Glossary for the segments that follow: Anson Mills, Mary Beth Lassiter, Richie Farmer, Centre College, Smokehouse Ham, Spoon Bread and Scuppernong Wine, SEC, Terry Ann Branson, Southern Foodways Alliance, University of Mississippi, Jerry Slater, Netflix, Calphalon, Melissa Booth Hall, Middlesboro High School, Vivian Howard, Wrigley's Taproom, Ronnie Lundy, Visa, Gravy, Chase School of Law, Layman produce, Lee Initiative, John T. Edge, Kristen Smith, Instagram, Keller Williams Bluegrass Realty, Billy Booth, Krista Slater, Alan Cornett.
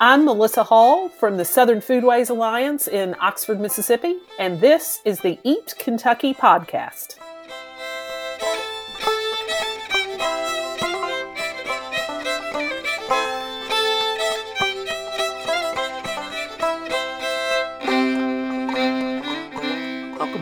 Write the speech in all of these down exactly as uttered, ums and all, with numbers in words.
I'm Melissa Hall from the Southern Foodways Alliance in Oxford, Mississippi, and this is the Eat Kentucky Podcast.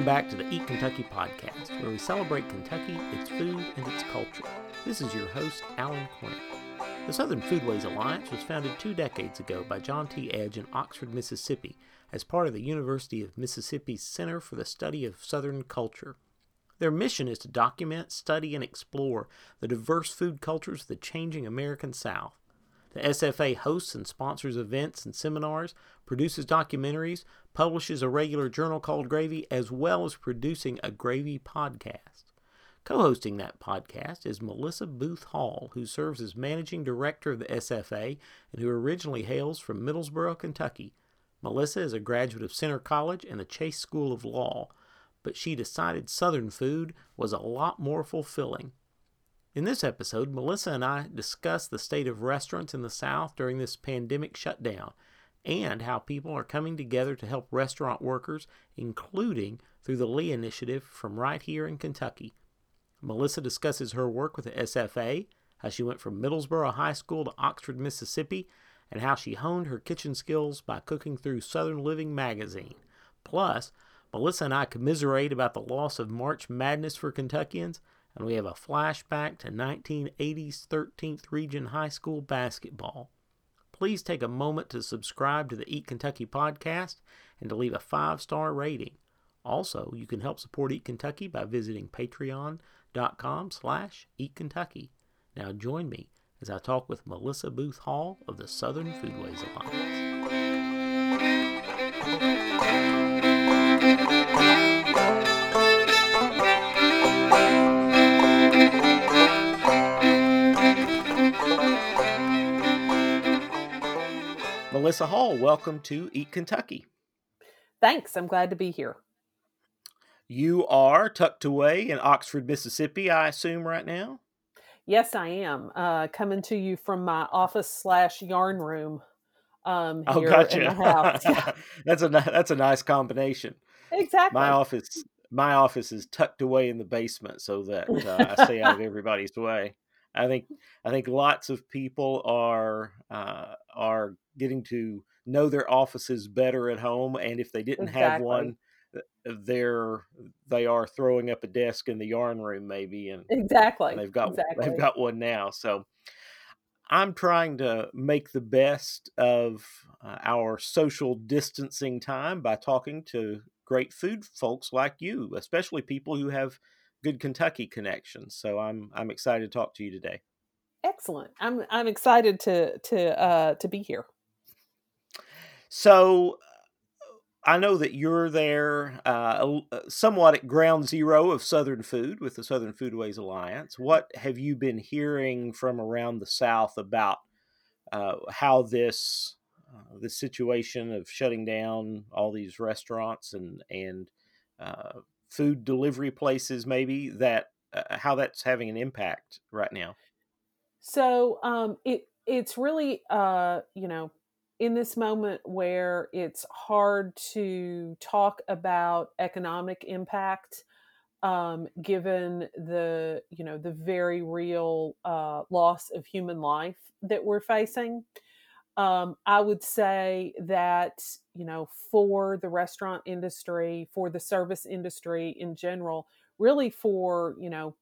Back to the Eat Kentucky Podcast, where we celebrate Kentucky, its food, and its culture. This is your host, Alan Cornett. The Southern Foodways Alliance was founded two decades ago by John T. Edge in Oxford, Mississippi, as part of the University of Mississippi's Center for the Study of Southern Culture. Their mission is to document, study, and explore the diverse food cultures of the changing American South. The S F A hosts and sponsors events and seminars, produces documentaries, publishes a regular journal called Gravy, as well as producing a Gravy podcast. Co-hosting that podcast is Melissa Booth Hall, who serves as managing director of the S F A and who originally hails from Middlesboro, Kentucky. Melissa is a graduate of Centre College and the Chase School of Law, but she decided Southern food was a lot more fulfilling. In this episode, Melissa and I discuss the state of restaurants in the South during this pandemic shutdown and how people are coming together to help restaurant workers, including through the Lee Initiative from right here in Kentucky. Melissa discusses her work with the S F A, how she went from Middlesboro High School to Oxford, Mississippi, and how she honed her kitchen skills by cooking through Southern Living magazine. Plus, Melissa and I commiserate about the loss of March Madness for Kentuckians, and we have a flashback to nineteen eighties thirteenth Region High School basketball. Please take a moment to subscribe to the Eat Kentucky Podcast and to leave a five-star rating. Also, you can help support Eat Kentucky by visiting patreon.com slash eatkentucky. Now join me as I talk with Melissa Booth Hall of the Southern Foodways Alliance. Melissa Hall, welcome to Eat Kentucky. Thanks. I'm glad to be here. You are tucked away in Oxford, Mississippi, I assume, right now? Yes, I am. Uh, coming to you from my office slash yarn room um, here oh, gotcha. in the house. Yeah. that's, a, that's a nice combination. Exactly. My office, my office is tucked away in the basement so that uh, I stay out of everybody's way. I think I think lots of people are uh, are getting to know their offices better at home, and if they didn't exactly. have one, they're they are throwing up a desk in the yarn room maybe, and exactly and they've got exactly. they've got one now. So I'm trying to make the best of uh, our social distancing time by talking to great food folks like you, especially people who have good Kentucky connections. So I'm I'm excited to talk to you today. Excellent. I'm I'm excited to to uh, to be here. So I know that you're there uh, somewhat at ground zero of Southern food with the Southern Foodways Alliance. What have you been hearing from around the South about uh, how this uh, this situation of shutting down all these restaurants and and uh, food delivery places, maybe that uh, how that's having an impact right now? So um, it it's really, uh, you know, in this moment where it's hard to talk about economic impact, um, given the, you know, the very real uh, loss of human life that we're facing. Um, I would say that, you know, for the restaurant industry, for the service industry in general, really for, you know,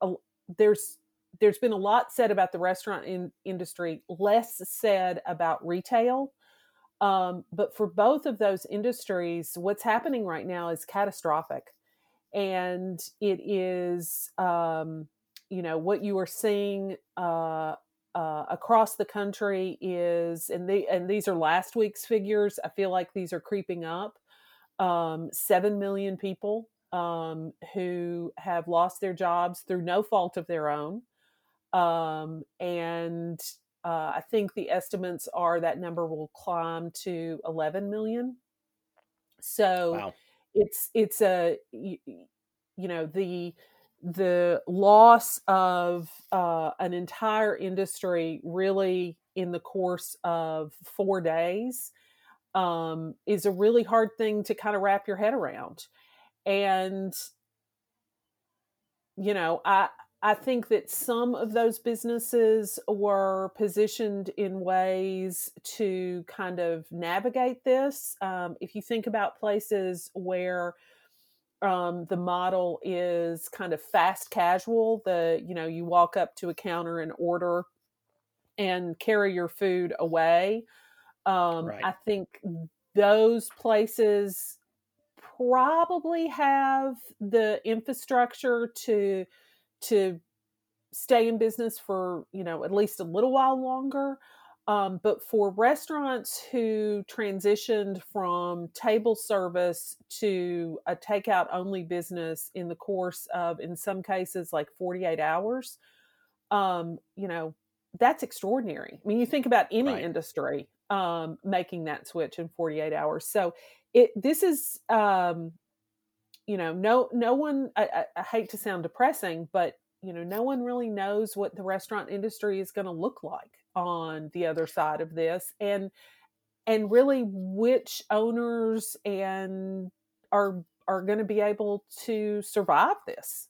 a, there's there's been a lot said about the restaurant in, industry, less said about retail. Um, but for both of those industries, what's happening right now is catastrophic. And it is, um, you know, what you are seeing uh Uh, across the country is, and, they, and these are last week's figures. I feel like these are creeping up. Um, Seven million people um, who have lost their jobs through no fault of their own. Um, and uh, I think the estimates are that number will climb to eleven million. So wow. it's, it's a, you, you know, the, The loss of uh, an entire industry really in the course of four days um, is a really hard thing to kind of wrap your head around. And, you know, I, I think that some of those businesses were positioned in ways to kind of navigate this. Um, if you think about places where um, the model is kind of fast casual, the, you know, you walk up to a counter and order and carry your food away. Um, right. I think those places probably have the infrastructure to, to stay in business for, you know, at least a little while longer. Um, but for restaurants who transitioned from table service to a takeout only business in the course of, in some cases, like forty-eight hours, um, you know, that's extraordinary. I mean, you think about any right. industry um, making that switch in forty-eight hours. So it, this is, um, you know, no, no one, I, I hate to sound depressing, but, you know, no one really knows what the restaurant industry is going to look like on the other side of this. And, and really which owners and are, are going to be able to survive this.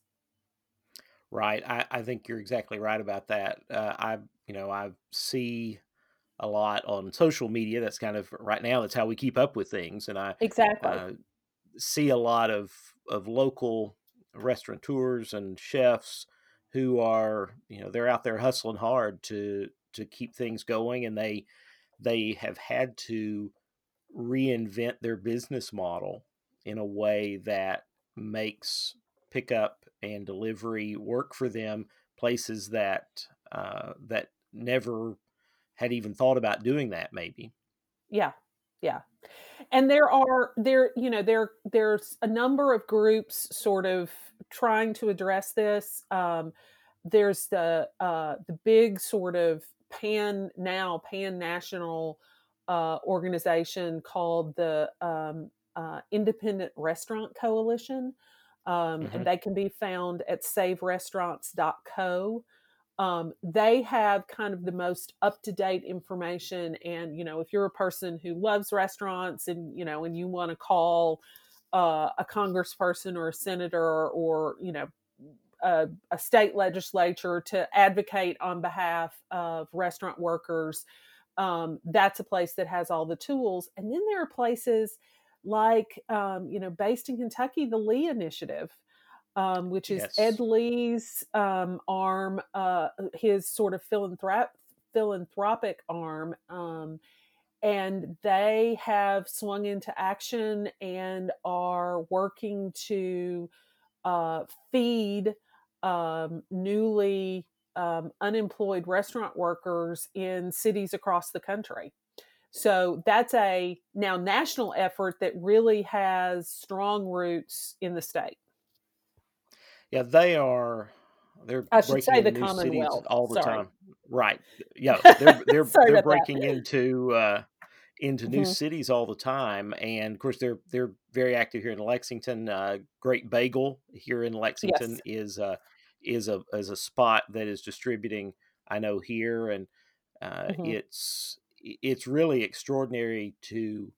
Right. I, I think you're exactly right about that. Uh, I, you know, I see a lot on social media. That's kind of right now, that's how we keep up with things. And I, exactly. Uh, see a lot of, of local restaurateurs and chefs who are, you know, they're out there hustling hard to, to keep things going. And they, they have had to reinvent their business model in a way that makes pickup and delivery work for them, places that, uh, that never had even thought about doing that maybe. Yeah. Yeah. And there are there, you know, there, there's a number of groups sort of trying to address this. Um, there's the, uh, the big sort of pan now pan national, uh, organization called the, um, uh, Independent Restaurant Coalition. Um, mm-hmm. And they can be found at save restaurants dot co. Um, they have kind of the most up-to-date information. And, you know, if you're a person who loves restaurants and, you know, and you want to call uh, a congressperson or a senator or, you know, a, a state legislature to advocate on behalf of restaurant workers, um, that's a place that has all the tools. And then there are places like, um, you know, based in Kentucky, the Lee Initiative. Um, which is yes. Ed Lee's um, arm, uh, his sort of philanthrop- philanthropic arm. Um, and they have swung into action and are working to uh, feed um, newly um, unemployed restaurant workers in cities across the country. So that's a now national effort that really has strong roots in the state. Yeah, they are. They're I should breaking say the new cities all the Sorry. time, right? Yeah, they're they're, they're breaking that. into uh, into mm-hmm. new cities all the time, and of course they're they're very active here in Lexington. Uh, Great Bagel here in Lexington yes. is uh, is a is a spot that is distributing. I know here, and uh, mm-hmm. it's it's really extraordinary to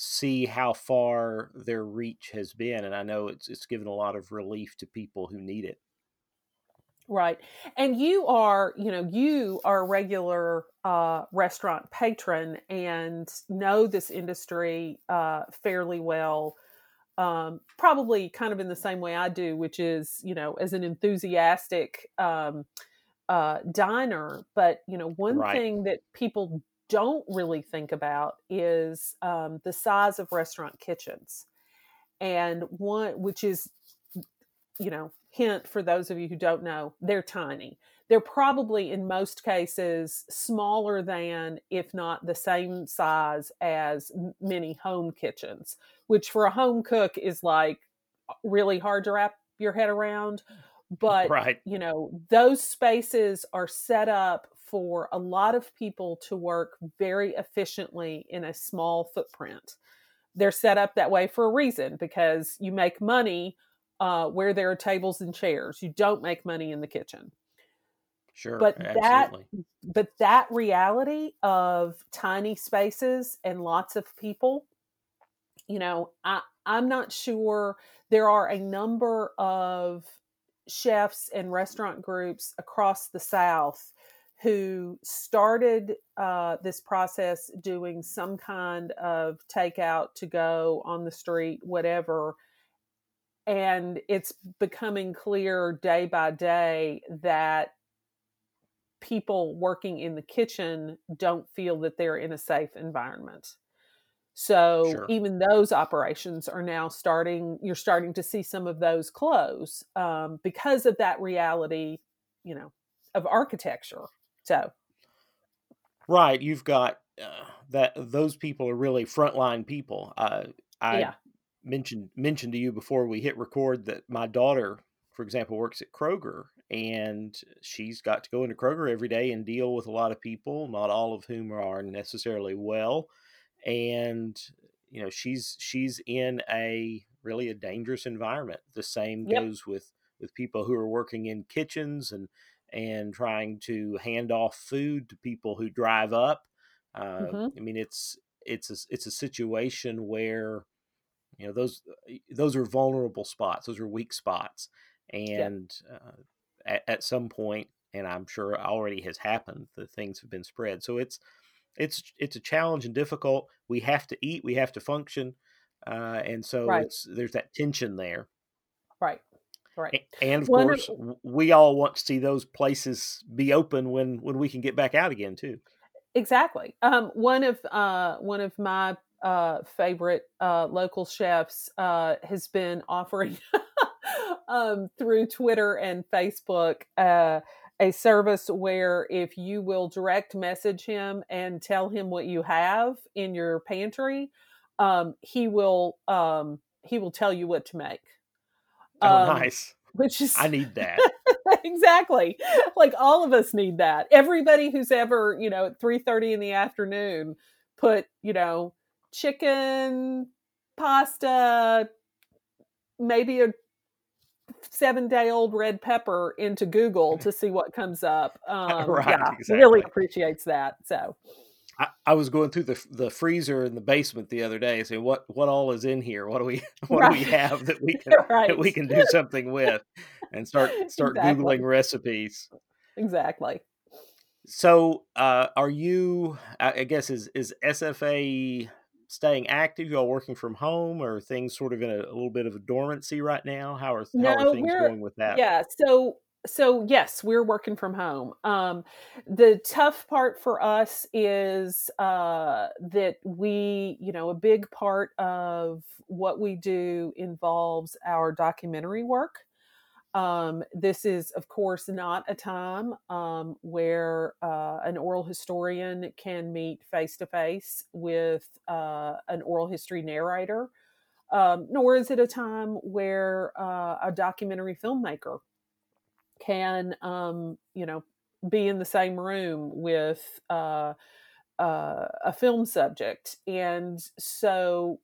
see how far their reach has been. And I know it's, it's given a lot of relief to people who need it. Right. And you are, you know, you are a regular uh, restaurant patron and know this industry uh, fairly well, um, probably kind of in the same way I do, which is, you know, as an enthusiastic um, uh, diner. But, you know, one right. thing that people don't really think about is um, the size of restaurant kitchens, and one which is, you know, hint for those of you who don't know, they're tiny. They're probably in most cases smaller than, if not the same size as many home kitchens, which for a home cook is like really hard to wrap your head around. But, right. you know, those spaces are set up for a lot of people to work very efficiently in a small footprint. They're set up that way for a reason, because you make money uh, where there are tables and chairs. You don't make money in the kitchen. Sure. But absolutely. that, but that reality of tiny spaces and lots of people, you know, I, I'm not sure. There are a number of chefs and restaurant groups across the South who started uh, this process doing some kind of takeout to go on the street, whatever. And it's becoming clear day by day that people working in the kitchen don't feel that they're in a safe environment. So sure. even those operations are now starting, you're starting to see some of those close um, because of that reality, you know, of architecture. So, right. You've got uh, that. Those people are really frontline people. Uh, I yeah. mentioned, mentioned to you before we hit record that my daughter, for example, works at Kroger, and she's got to go into Kroger every day and deal with a lot of people, not all of whom are necessarily well. And, you know, she's, she's in a really a dangerous environment. The same yep. goes with, with people who are working in kitchens and, and trying to hand off food to people who drive up. Uh, mm-hmm. I mean, it's, it's, a, it's a situation where, you know, those, those are vulnerable spots. Those are weak spots. And yep. uh, at, at some point, and I'm sure it already has happened, the things have been spread. So it's, It's it's a challenge and difficult. We have to eat. We have to function, uh, and so right. it's there's that tension there. Right, right. And of well, course, we all want to see those places be open when, when we can get back out again too. Exactly. Um, one of uh, one of my uh, favorite uh, local chefs uh, has been offering um, through Twitter and Facebook. Uh, A service where if you will direct message him and tell him what you have in your pantry, um, he will um, he will tell you what to make. Um, oh, nice! Which is I need that exactly. Like all of us need that. Everybody who's ever you know at three thirty in the afternoon put you know chicken, pasta, maybe a seven day old red pepper into Google to see what comes up. Um, right, yeah, exactly. Really appreciates that. So I, I was going through the the freezer in the basement the other day saying, what, what all is in here? What do we, what right. do we have that we can, right. that we can do something with and start, start exactly. Googling recipes. Exactly. So uh, are you, I guess, is, is S F A staying active? Y'all working from home, or are things sort of in a, a little bit of a dormancy right now? How are, how no, are things going with that? Yeah. So, so yes, we're working from home. Um, the tough part for us is, uh, that we, you know, a big part of what we do involves our documentary work. Um, this is, of course, not a time um, where uh, an oral historian can meet face-to-face with uh, an oral history narrator, um, nor is it a time where uh, a documentary filmmaker can, um, you know, be in the same room with uh, uh, a film subject. And so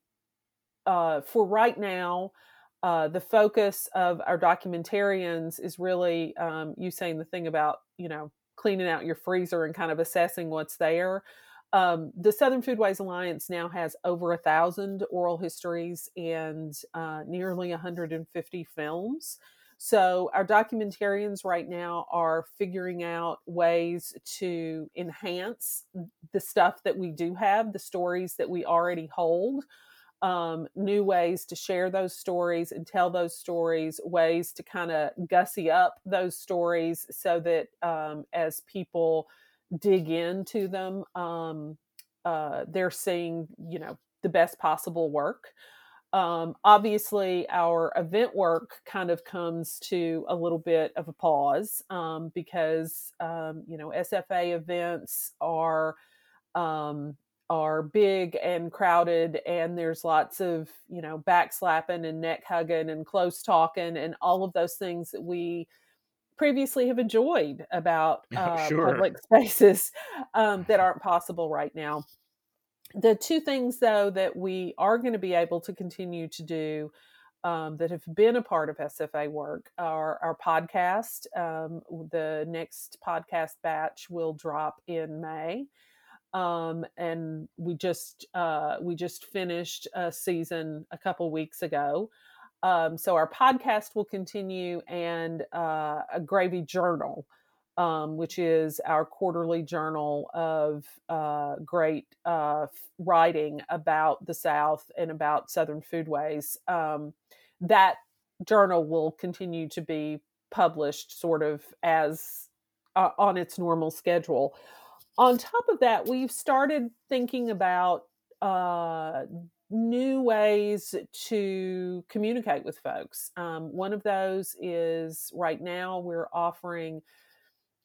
uh, for right now, Uh, the focus of our documentarians is really um, you saying the thing about, you know, cleaning out your freezer and kind of assessing what's there. Um, the Southern Foodways Alliance now has over a thousand oral histories and uh, nearly one hundred fifty films. So our documentarians right now are figuring out ways to enhance the stuff that we do have, the stories that we already hold. Um, new ways to share those stories and tell those stories, ways to kind of gussy up those stories so that um, as people dig into them, um, uh, they're seeing, you know, the best possible work. Um, obviously, our event work kind of comes to a little bit of a pause um, because, um, you know, S F A events are... Um, are big and crowded, and there's lots of, you know, back slapping and neck hugging and close talking and all of those things that we previously have enjoyed about uh, sure. public spaces um, that aren't possible right now. The two things, though, that we are going to be able to continue to do um, that have been a part of S F A work. Our, our podcast, um, the next podcast batch will drop in May. Um, and we just uh, we just finished a season a couple weeks ago. Um, so our podcast will continue, and uh, a Gravy journal, um, which is our quarterly journal of uh, great uh, writing about the South and about Southern Foodways. Um, that journal will continue to be published sort of as uh, on its normal schedule. On top of that, we've started thinking about uh, new ways to communicate with folks. Um, one of those is right now we're offering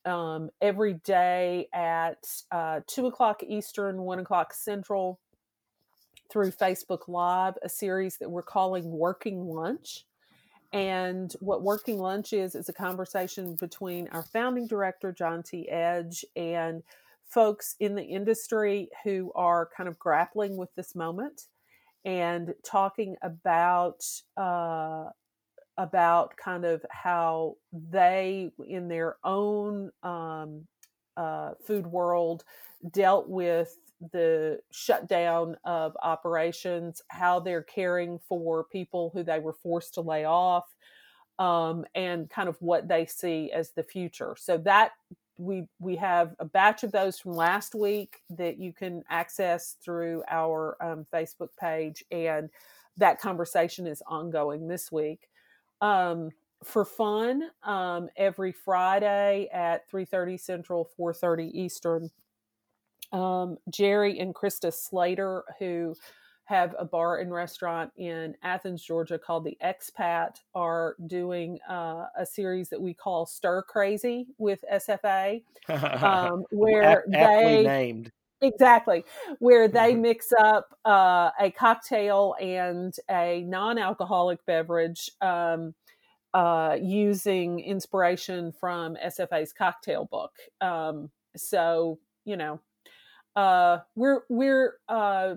um, every day at uh, two o'clock Eastern, one o'clock Central, through Facebook Live, a series that we're calling Working Lunch. And what Working Lunch is, is a conversation between our founding director, John T. Edge, and folks in the industry who are kind of grappling with this moment and talking about uh, about kind of how they, in their own um, uh, food world, dealt with the shutdown of operations, how they're caring for people who they were forced to lay off, um, and kind of what they see as the future. So that We we have a batch of those from last week that you can access through our um, Facebook page, and that conversation is ongoing this week. Um, for fun, um, every Friday at three thirty Central, four thirty Eastern, um, Jerry and Krista Slater, who have a bar and restaurant in Athens, Georgia called The Expat, are doing uh, a series that we call Stir Crazy with S F A, um, where a- they named. Exactly, where they mix up uh, a cocktail and a non-alcoholic beverage um, uh, using inspiration from S F A's cocktail book. Um, so, you know, uh, we're, we're, uh,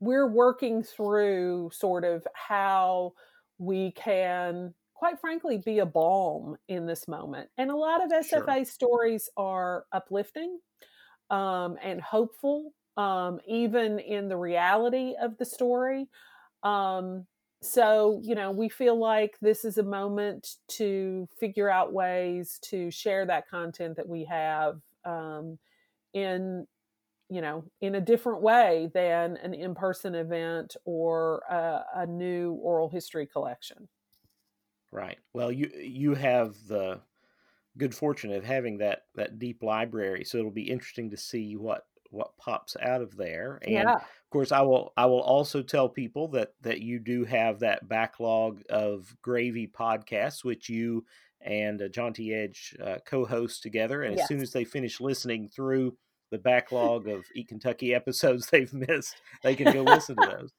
we're working through sort of how we can, quite frankly, be a balm in this moment. And a lot of S F A sure. stories are uplifting um, and hopeful, um, even in the reality of the story. Um, so, you know, we feel like this is a moment to figure out ways to share that content that we have um, in you know, in a different way than an in-person event or a, a new oral history collection. Right. Well, you you have the good fortune of having that, that deep library, so it'll be interesting to see what, what pops out of there. And yeah. Of course, I will I will also tell people that, that you do have that backlog of Gravy podcasts, which you and uh, John T. Edge uh, co-host together. And yes. As soon as they finish listening through the backlog of Eat Kentucky episodes they've missed, they can go listen to those.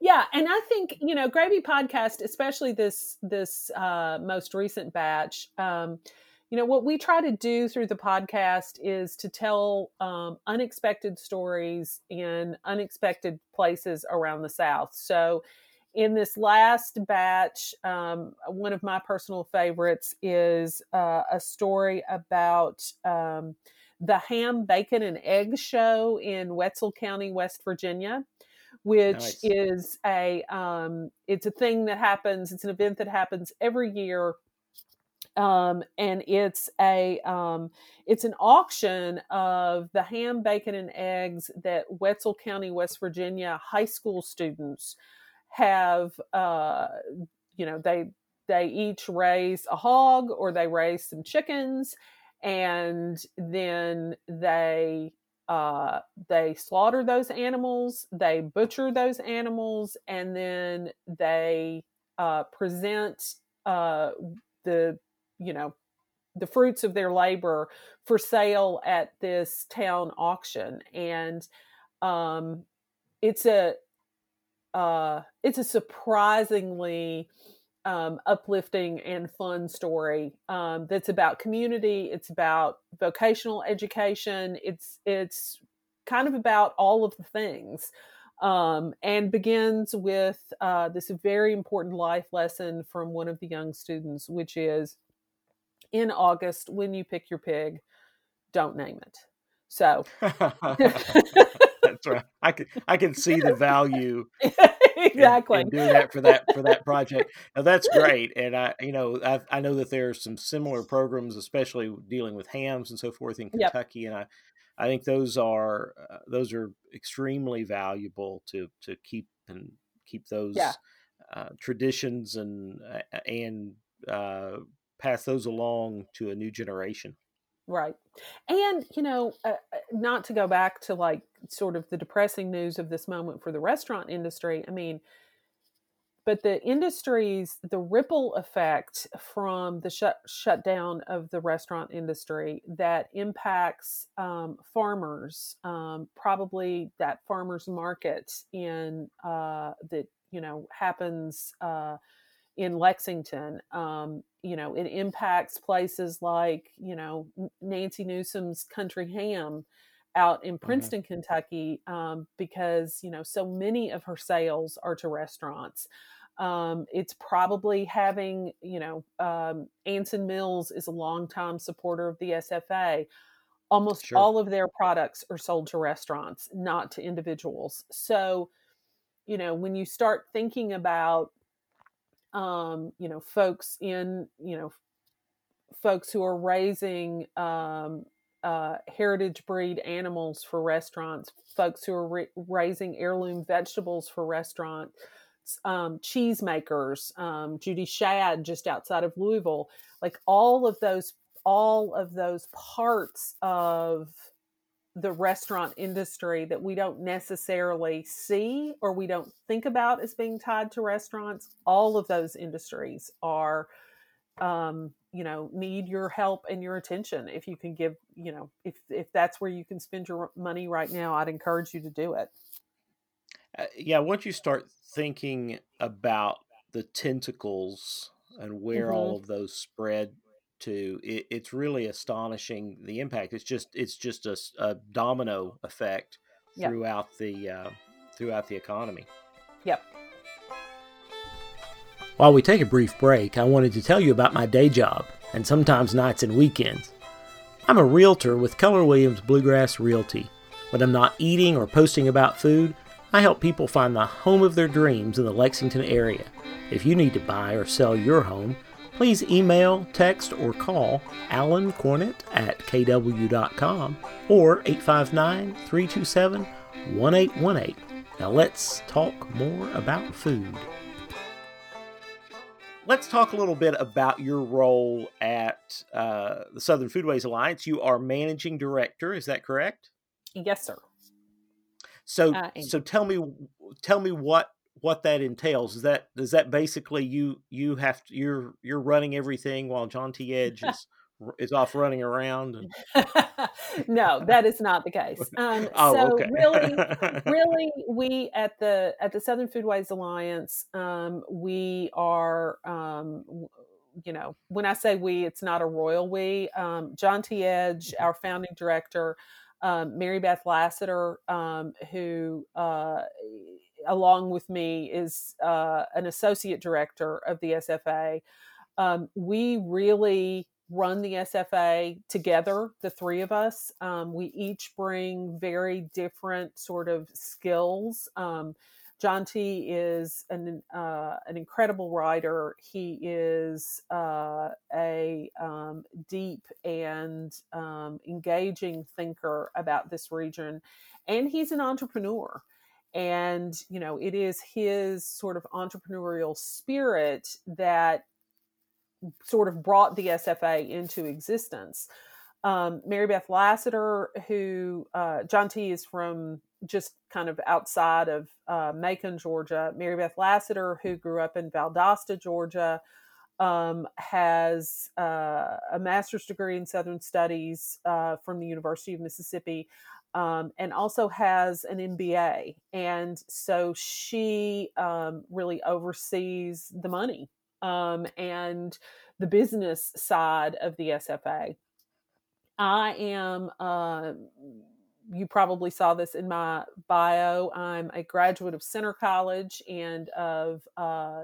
Yeah. And I think, you know, Gravy Podcast, especially this, this uh, most recent batch, um, you know, what we try to do through the podcast is to tell um, unexpected stories in unexpected places around the South. So in this last batch, um, one of my personal favorites is uh, a story about, um, the Ham, Bacon, and Egg Show in Wetzel County, West Virginia, which nice. is a, um, it's a thing that happens. It's an event that happens every year. Um, and it's a, um, it's an auction of the ham, bacon, and eggs that Wetzel County, West Virginia high school students have, uh, you know, they, they each raise a hog or they raise some chickens. And then they uh, they slaughter those animals, they butcher those animals, and then they uh, present uh, the you know the fruits of their labor for sale at this town auction. And um, it's a uh, it's a surprisingly Um, uplifting and fun story um, that's about community. It's about vocational education. It's it's kind of about all of the things. um, and begins with uh, this very important life lesson from one of the young students, which is in August, when you pick your pig, don't name it. So that's right. I can I can see the value exactly in, in doing that for that for that project. Now that's great, and I you know I I know that there are some similar programs, especially dealing with hams and so forth in Kentucky, yep. and I I think those are uh, those are extremely valuable to to keep and keep those yeah. uh, traditions and uh, and uh, pass those along to a new generation. Right. And, you know, uh, not to go back to like sort of the depressing news of this moment for the restaurant industry. I mean, but the industry's, the ripple effect from the shut shutdown of the restaurant industry that impacts um, farmers, um, probably that farmers market in uh, that, you know, happens uh, in Lexington, um, you know, it impacts places like, you know, Nancy Newsom's Country Ham out in Princeton, mm-hmm. Kentucky, um, because, you know, so many of her sales are to restaurants. Um, it's probably having, you know, um, Anson Mills is a longtime supporter of the S F A. Almost sure. all of their products are sold to restaurants, not to individuals. So, you know, when you start thinking about Um, you know, folks in, you know, folks who are raising um, uh, heritage breed animals for restaurants, folks who are re- raising heirloom vegetables for restaurants, um, cheese makers, um, Judy Shad just outside of Louisville, like all of those, all of those parts of the restaurant industry that we don't necessarily see or we don't think about as being tied to restaurants. All of those industries are, um, you know, need your help and your attention. If you can give, you know, if, if that's where you can spend your money right now, I'd encourage you to do it. Uh, yeah. Once you start thinking about the tentacles and where mm-hmm. all of those spread to, it, it's really astonishing the impact. It's just it's just a, a domino effect throughout yep. the uh, throughout the economy. Yep. While we take a brief break, I wanted to tell you about my day job and sometimes nights and weekends. I'm a realtor with Keller Williams Bluegrass Realty. When I'm not eating or posting about food, I help people find the home of their dreams in the Lexington area. If you need to buy or sell your home, please email, text, or call Alan Cornett at k w dot com or eight five nine, three two seven, one eight one eight. Now let's talk more about food. Let's talk a little bit about your role at uh, the Southern Foodways Alliance. You are managing director, is that correct? Yes, sir. So, uh, so tell me, tell me what. what that entails. Is that, is that basically you, you have to, you're, you're running everything while John T. Edge is, is off running around? And... No, that is not the case. Um, oh, so okay. really, really we at the, at the Southern Foodways Alliance, um, we are, um, you know, when I say we, it's not a royal we. um, John T. Edge, our founding director, um, Mary Beth Lassiter, um, who, uh, along with me is uh, an associate director of the S F A. Um, we really run the S F A together, the three of us. Um, we each bring very different sort of skills. Um, John T. is an uh, an incredible writer. He is uh, a um, deep and um, engaging thinker about this region. And he's an entrepreneur. And, you know, it is his sort of entrepreneurial spirit that sort of brought the S F A into existence. Um, Mary Beth Lassiter, who uh, John T. is from just kind of outside of uh, Macon, Georgia. Mary Beth Lassiter, who grew up in Valdosta, Georgia, um, has uh, a master's degree in Southern Studies uh, from the University of Mississippi. Um, and also has an M B A. And so she um, really oversees the money um, and the business side of the S F A. I am uh, you probably saw this in my bio. I'm a graduate of Centre College and of uh,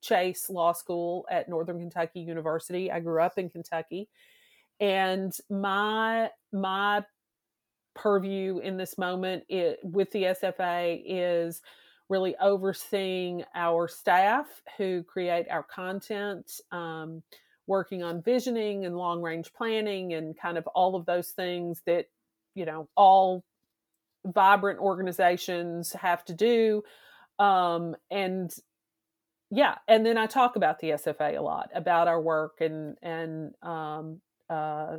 Chase Law School at Northern Kentucky University. I grew up in Kentucky. And my my purview in this moment it, with the S F A is really overseeing our staff who create our content, um, working on visioning and long-range planning and kind of all of those things that, you know, all vibrant organizations have to do. Um, and yeah, and then I talk about the S F A a lot, about our work and, and, um, uh,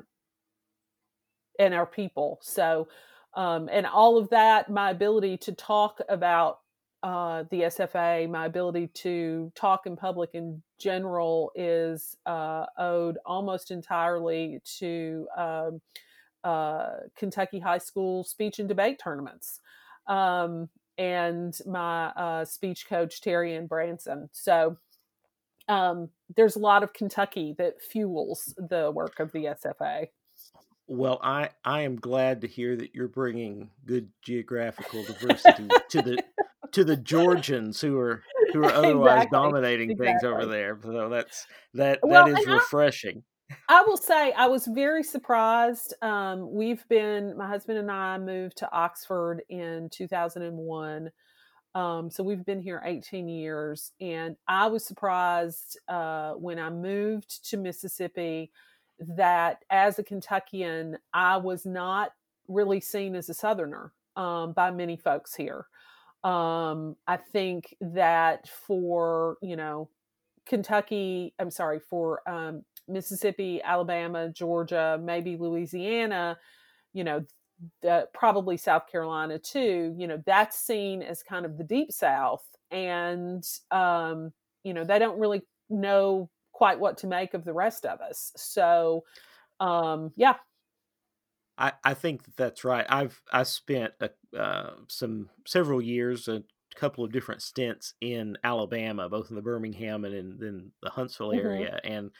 and our people. So, um, and all of that, my ability to talk about uh, the S F A, my ability to talk in public in general is uh, owed almost entirely to um, uh, Kentucky high school speech and debate tournaments um, and my uh, speech coach, Terry Ann Branson. So um, there's a lot of Kentucky that fuels the work of the S F A. Well, I, I am glad to hear that you're bringing good geographical diversity to the to the Georgians who are who are otherwise exactly. dominating exactly. things over there. So that's that well, that is refreshing. I, I will say I was very surprised. Um, we've been my husband and I moved to Oxford in two thousand one, um, so we've been here eighteen years, and I was surprised uh, when I moved to Mississippi that as a Kentuckian, I was not really seen as a Southerner um, by many folks here. Um, I think that for, you know, Kentucky, I'm sorry, for um, Mississippi, Alabama, Georgia, maybe Louisiana, you know, the, probably South Carolina too, you know, that's seen as kind of the Deep South. And, um, you know, they don't really know quite what to make of the rest of us. So, um, yeah. I, I think that that's right. I've, I spent, a, uh, some several years, a couple of different stints in Alabama, both in the Birmingham and in, in the Huntsville area. Mm-hmm. And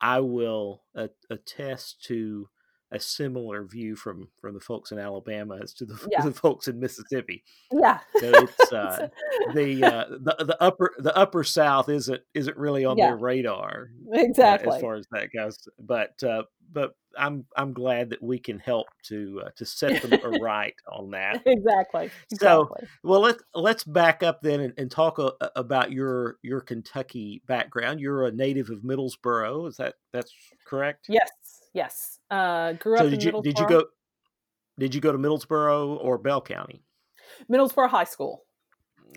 I will uh, attest to a similar view from, from the folks in Alabama as to the, yeah. the folks in Mississippi. Yeah. So it's, uh, the, uh, the, the upper, the upper South isn't, isn't really on yeah. their radar. Exactly. Uh, as far as that goes. But, uh, but I'm, I'm glad that we can help to, uh, to set them right on that. Exactly. exactly. So, well, let's, let's back up then and, and talk a, about your, your Kentucky background. You're a native of Middlesboro. Is that, that's correct? Yes. Yes. Uh, grew so up did in Middlesboro. You, did you go, did you go to Middlesboro or Bell County? Middlesboro High School.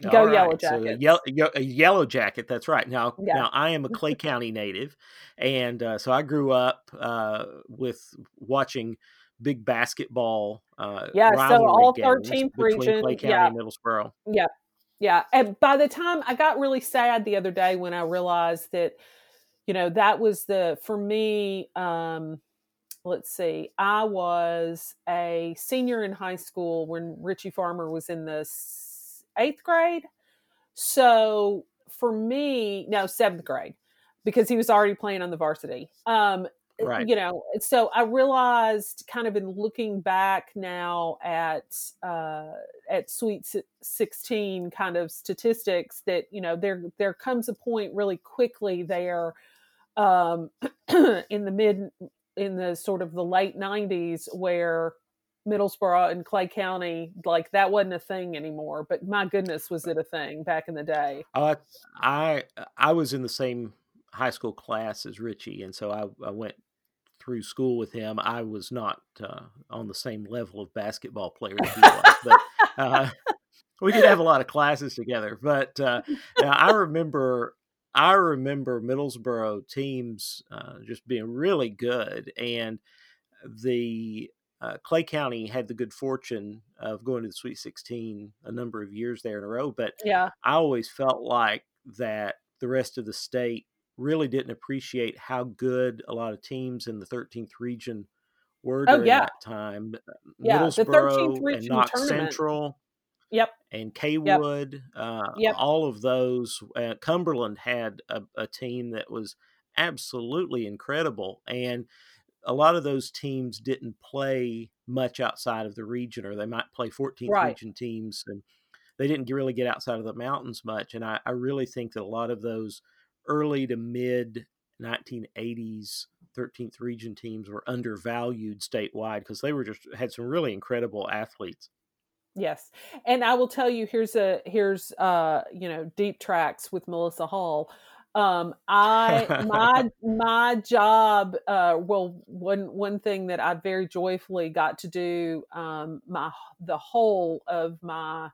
All go right. Yellow Jackets. So a, yellow, a Yellow Jacket. That's right. Now, yeah. now I am a Clay County native. And uh, so I grew up uh, with watching big basketball. Uh, yeah. So all thirteenth region. Clay County yeah. and Middlesboro. Yeah. Yeah. And by the time I got really sad the other day when I realized that, you know, that was the, for me, um, let's see, I was a senior in high school when Richie Farmer was in the eighth grade. So for me, no, seventh grade, because he was already playing on the varsity. Um, right. You know, so I realized kind of in looking back now at, uh, at Sweet sixteen kind of statistics that, you know, there, there comes a point really quickly there um, in the mid, in the sort of the late nineties where Middlesboro and Clay County, like that wasn't a thing anymore, but my goodness, was it a thing back in the day? Uh, I, I was in the same high school class as Richie. And so I, I went through school with him. I was not uh, on the same level of basketball player as he was, but uh, we did have a lot of classes together. But uh, I remember, I remember Middlesboro teams uh, just being really good, and the uh, Clay County had the good fortune of going to the Sweet sixteen a number of years there in a row. But yeah. I always felt like that the rest of the state really didn't appreciate how good a lot of teams in the thirteenth region were during oh, yeah. that time. Yeah, Middlesboro the and Knox tournament. Central. Yep. And Kaywood, yep. Uh, yep. all of those. Uh, Cumberland had a, a team that was absolutely incredible. And a lot of those teams didn't play much outside of the region, or they might play fourteenth right. region teams, and they didn't really get outside of the mountains much. And I, I really think that a lot of those early to mid nineteen eighties thirteenth region teams were undervalued statewide because they were just had some really incredible athletes. Yes. And I will tell you, here's a, here's uh, you know, deep tracks with Melissa Hall. Um, I, my, my job, uh, well, one, one thing that I very joyfully got to do, um, my, the whole of my,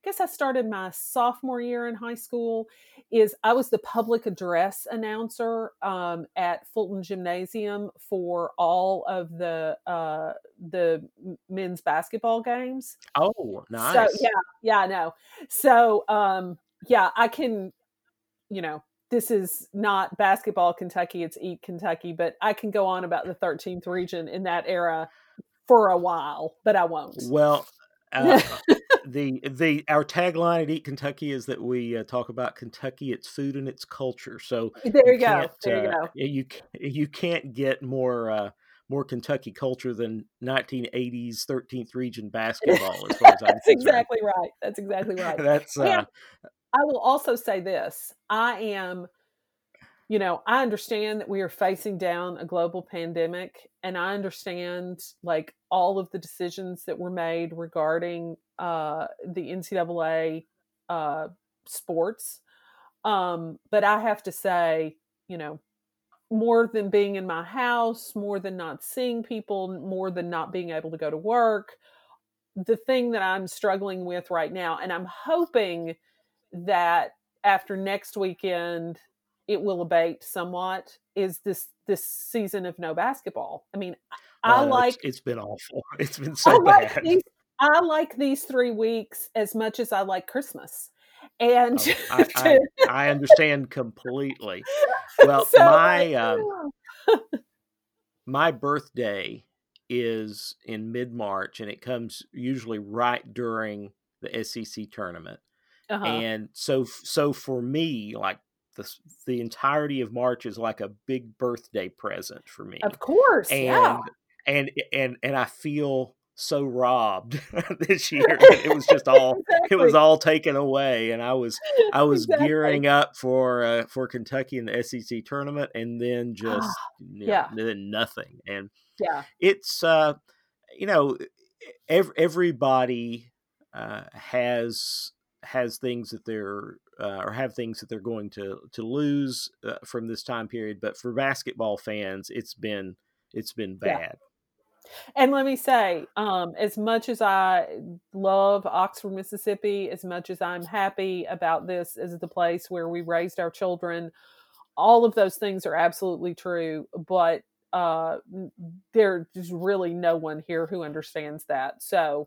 I guess I started my sophomore year in high school, is I was the public address announcer, um, at Fulton Gymnasium for all of the, uh, the men's basketball games. Oh, nice. So, yeah. Yeah, I know. So, um, yeah, I can, you know, this is not Basketball Kentucky, it's Eat Kentucky, but I can go on about the thirteenth region in that era for a while, but I won't. Well, uh, the the our tagline at Eat Kentucky is that we uh, talk about Kentucky, its food and its culture. So there you go. There you uh, go. You you can't get more uh, more Kentucky culture than nineteen eighties thirteenth region basketball. As far as I'm concerned. That's exactly right. That's exactly right. That's. Uh, yeah. I will also say this. I am, you know, I understand that we are facing down a global pandemic, and I understand like all of the decisions that were made regarding uh, the N C double A uh, sports. Um, but I have to say, you know, more than being in my house, more than not seeing people, more than not being able to go to work, the thing that I'm struggling with right now, and I'm hoping that after next weekend it will abate somewhat, is this this season of no basketball. I mean, I uh, like it's, it's been awful. It's been so I bad. Like these, I like these three weeks as much as I like Christmas. And oh, I, I, I understand completely. Well, so, my uh, my birthday is in mid-March, and it comes usually right during the S E C tournament. Uh-huh. And so, so for me, like the the entirety of March is like a big birthday present for me. Of course, and yeah. and and and I feel so robbed this year. It was just all exactly. it was all taken away, and I was I was exactly. gearing up for uh, for Kentucky in the S E C tournament, and then just ah, you know, yeah, then nothing. And yeah, it's uh, you know, ev- everybody uh, has. has things that they're, uh, or have things that they're going to, to lose uh, from this time period. But for basketball fans, it's been, it's been bad. Yeah. And let me say, um, as much as I love Oxford, Mississippi, as much as I'm happy about this as the place where we raised our children, all of those things are absolutely true, but uh, there's really no one here who understands that. So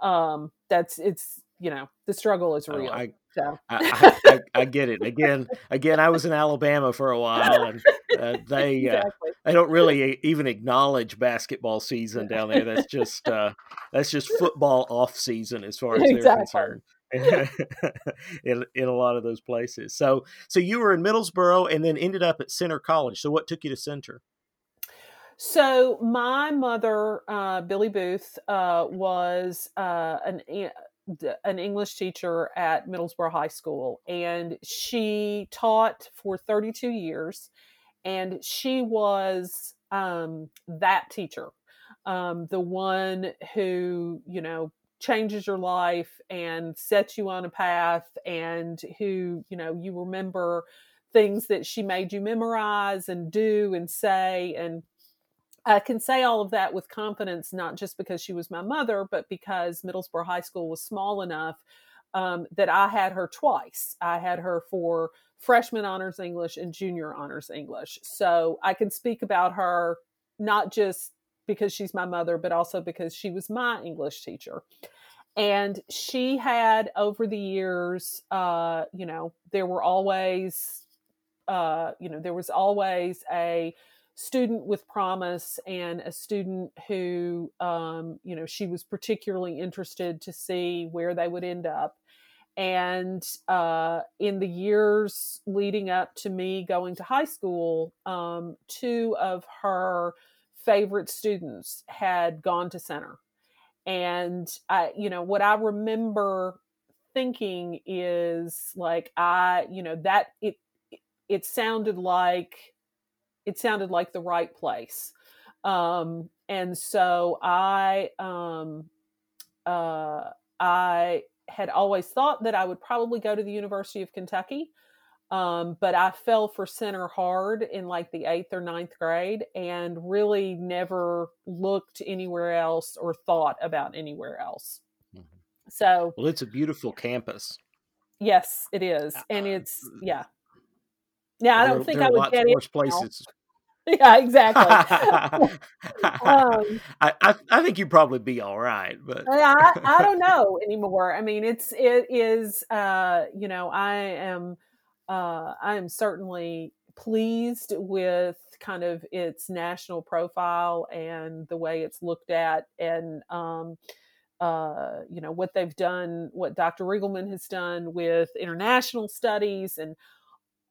um, that's, it's, you know, the struggle is real. Oh, I, so. I, I, I get it. Again, again, I was in Alabama for a while, and uh, they exactly. uh, they don't really even acknowledge basketball season down there. That's just uh, that's just football off season as far as exactly. they're concerned in in a lot of those places. So so you were in Middlesboro and then ended up at Centre College. So what took you to Centre? So my mother, uh, Billy Booth, uh, was uh, an. an English teacher at Middlesboro High School, and she taught for thirty-two years, and she was um, that teacher, um, the one who, you know, changes your life and sets you on a path, and who, you know, you remember things that she made you memorize and do and say. And I can say all of that with confidence, not just because she was my mother, but because Middlesboro High School was small enough um, that I had her twice. I had her for freshman honors English and junior honors English. So I can speak about her, not just because she's my mother, but also because she was my English teacher. And she had, over the years, uh, you know, there were always, uh, you know, there was always a student with promise, and a student who, um, you know, she was particularly interested to see where they would end up. And uh, in the years leading up to me going to high school, um, two of her favorite students had gone to Center. And I, you know, what I remember thinking is like, I, you know, that it, it sounded like, it sounded like the right place. Um, and so I, um, uh, I had always thought that I would probably go to the University of Kentucky. Um, but I fell for Center hard in like the eighth or ninth grade and really never looked anywhere else or thought about anywhere else. Mm-hmm. So, well, it's a beautiful campus. Yes, it is. And it's, yeah. Yeah. I don't there, think there I would get it places. Yeah, exactly. um, I, I I think you'd probably be all right, but I, I don't know anymore. I mean, it's, it is, uh, you know, I am, Uh, I am certainly pleased with kind of its national profile and the way it's looked at, and um, uh, you know, what they've done, what Doctor Riegelman has done with international studies and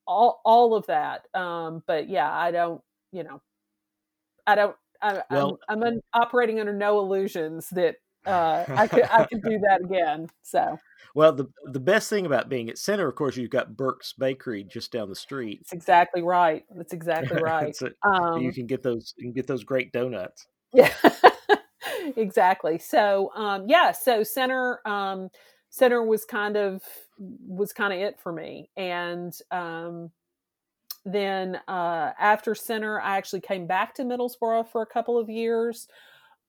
all all of that. Um, but yeah, I don't, you know, I don't. I, well, I'm, I'm operating under no illusions that uh, I could I could do that again. So. Well, the the best thing about being at Center, of course, you've got Burke's Bakery just down the street. That's exactly right. That's exactly right. So um, you can get those you can get those great donuts. Yeah, exactly. So um, yeah, so Center um, Center was kind of was kind of it for me, and um, then uh, after Center, I actually came back to Middlesboro for a couple of years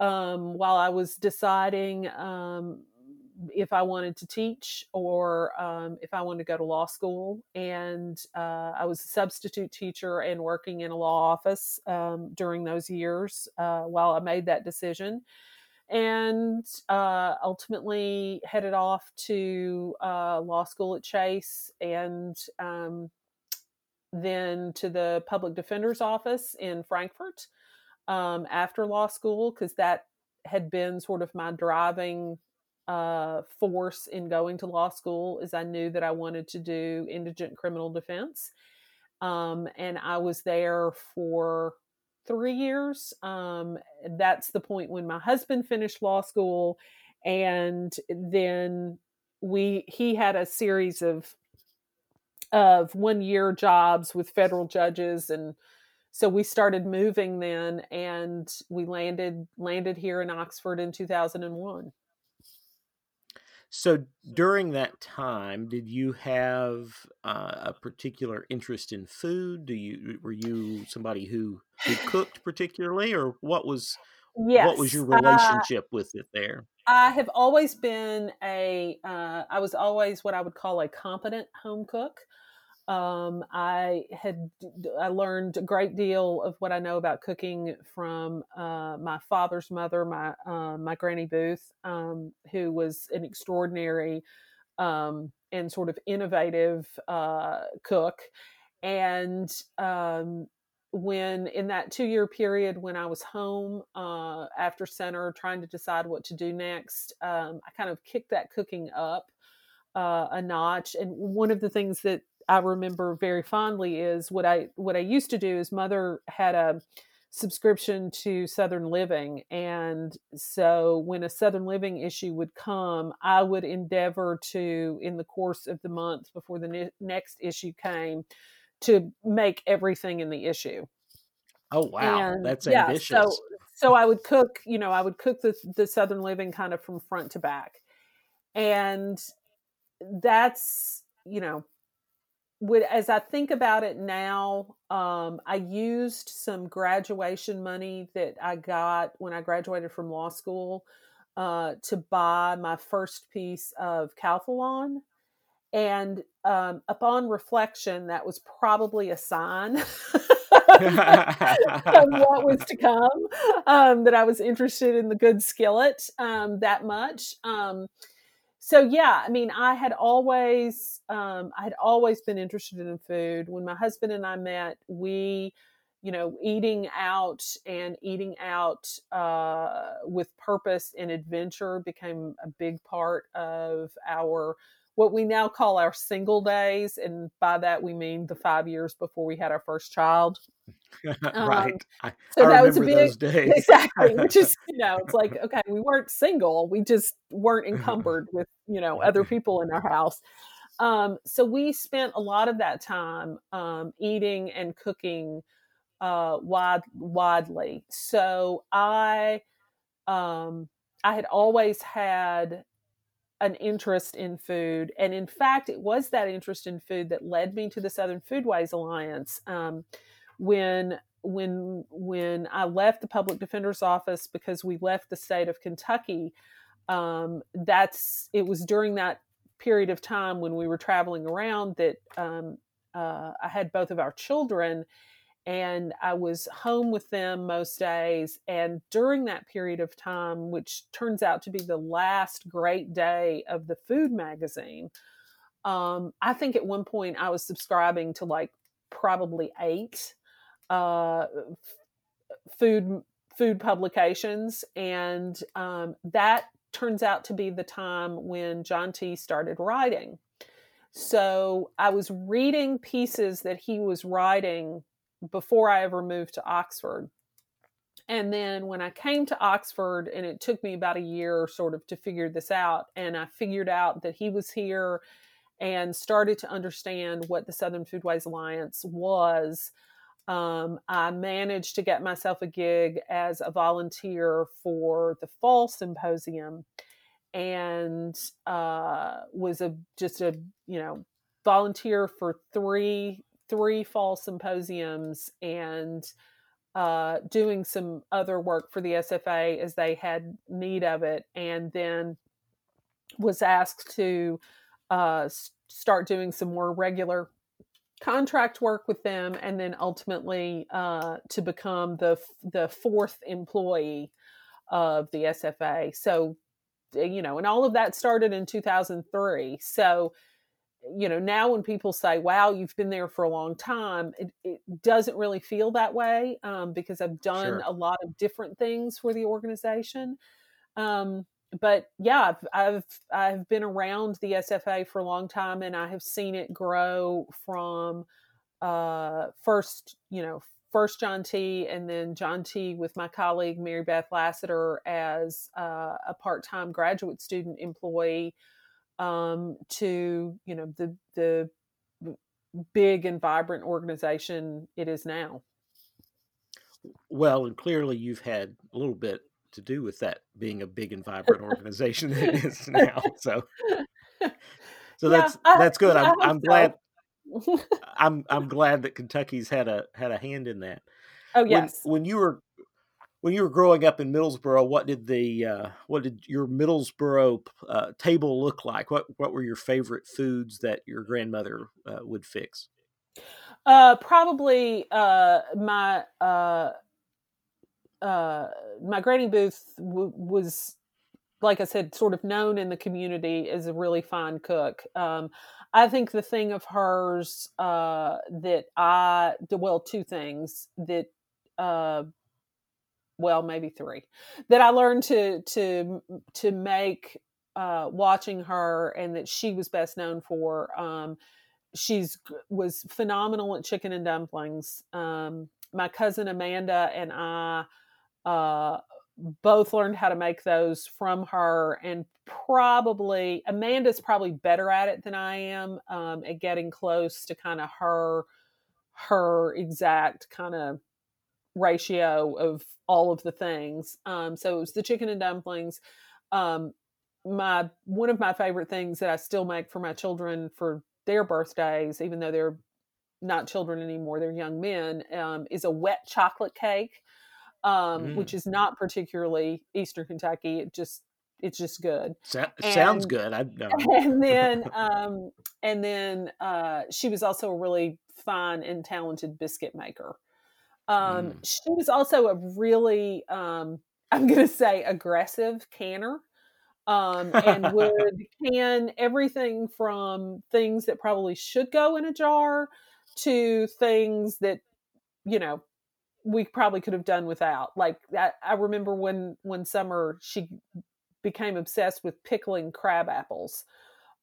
um, while I was deciding. Um, if I wanted to teach or um, if I wanted to go to law school. And uh, I was a substitute teacher and working in a law office um, during those years uh, while I made that decision. And uh, ultimately headed off to uh, law school at Chase and um, then to the public defender's office in Frankfort um, after law school, because that had been sort of my driving uh, force in going to law school, is I knew that I wanted to do indigent criminal defense. Um, and I was there for three years. Um, that's the point when my husband finished law school. And then we, he had a series of, of one year jobs with federal judges. And so we started moving then, and we landed, landed here in Oxford in two thousand one. So during that time, did you have uh, a particular interest in food? Do you were you somebody who, who cooked particularly, or what was yes. what was your relationship uh, with it there? I have always been a uh, I was always what I would call a competent home cook. Um, I had I learned a great deal of what I know about cooking from uh, my father's mother, my uh, my Granny Booth, um, who was an extraordinary um, and sort of innovative uh, cook. And um, when in that two year period when I was home uh, after Center, trying to decide what to do next, um, I kind of kicked that cooking up uh, a notch. And one of the things that I remember very fondly is what I, what I used to do is mother had a subscription to Southern Living. And so when a Southern Living issue would come, I would endeavor to, in the course of the month before the ne- next issue came, to make everything in the issue. Oh, wow. And that's yeah, ambitious. So, so I would cook, you know, I would cook the, the Southern Living kind of from front to back. And that's, you know, as I think about it now, um, I used some graduation money that I got when I graduated from law school uh, to buy my first piece of Calphalon. And um, upon reflection, that was probably a sign of what was to come, um, that I was interested in the good skillet um, that much. Um So yeah, I mean, I had always, um, I had always been interested in food. When my husband and I met, we, you know, eating out and eating out uh, with purpose and adventure became a big part of our what we now call our single days. And by that, we mean the five years before we had our first child. Right. Um, so I that was a big, those days. Exactly. Which is, you know, it's like, okay, we weren't single. We just weren't encumbered with, you know, other people in our house. Um, so we spent a lot of that time um, eating and cooking uh, wide, widely. So I, um, I had always had an interest in food. And in fact, it was that interest in food that led me to the Southern Foodways Alliance. Um, when, when, when I left the public defender's office, because we left the state of Kentucky, um, that's, it was during that period of time when we were traveling around that um, uh, I had both of our children, and I was home with them most days. And during that period of time, which turns out to be the last great day of the food magazine, um, I think at one point I was subscribing to like probably eight uh, food food publications. And um, that turns out to be the time when John T. started writing. So I was reading pieces that he was writing before I ever moved to Oxford. And then when I came to Oxford, and it took me about a year sort of to figure this out, and I figured out that he was here and started to understand what the Southern Foodways Alliance was, um, I managed to get myself a gig as a volunteer for the fall symposium, and uh, was a just a, you know, volunteer for three three fall symposiums, and uh, doing some other work for the S F A as they had need of it. And then was asked to uh, start doing some more regular contract work with them. And then ultimately uh, to become the, the fourth employee of the S F A. So, you know, and all of that started in two thousand three. So, you know, now when people say, wow, you've been there for a long time, it, it doesn't really feel that way um, because I've done sure. a lot of different things for the organization. Um, but yeah, I've, I've, I've been around the S F A for a long time, and I have seen it grow from uh, first, you know, first John T. and then John T. with my colleague, Mary Beth Lassiter, as uh, a part-time graduate student employee, um, to, you know, the, the big and vibrant organization it is now. Well, and clearly you've had a little bit to do with that being a big and vibrant organization that it is now. So, so yeah, that's, that's good. I, I'm, I'm glad, so. I'm, I'm glad that Kentucky's had a, had a hand in that. Oh yes. When, when you were, when you were growing up in Middlesboro, what did the uh, what did your Middlesboro uh, table look like? What what were your favorite foods that your grandmother uh, would fix? Uh, probably uh, my uh, uh, my Granny Booth w- was, like I said, sort of known in the community as a really fine cook. Um, I think the thing of hers uh, that I well, two things that. Uh, well, maybe three, that I learned to, to, to make, uh, watching her, and that she was best known for. Um, she's was phenomenal at chicken and dumplings. Um, my cousin Amanda and I, uh, both learned how to make those from her, and probably Amanda's probably better at it than I am, um, at getting close to kind of her, her exact kind of ratio of all of the things. Um, so it was the chicken and dumplings. Um, my, one of my favorite things that I still make for my children for their birthdays, even though they're not children anymore, they're young men, um, is a wet chocolate cake, um, mm. which is not particularly Eastern Kentucky. It just, it's just good. So, and, sounds good. I know. And then, um, and then, uh, she was also a really fine and talented biscuit maker. Um, mm. She was also a really, um, I'm going to say aggressive canner, um, and would can everything from things that probably should go in a jar to things that, you know, we probably could have done without. Like I, I remember when, one summer she became obsessed with pickling crab apples.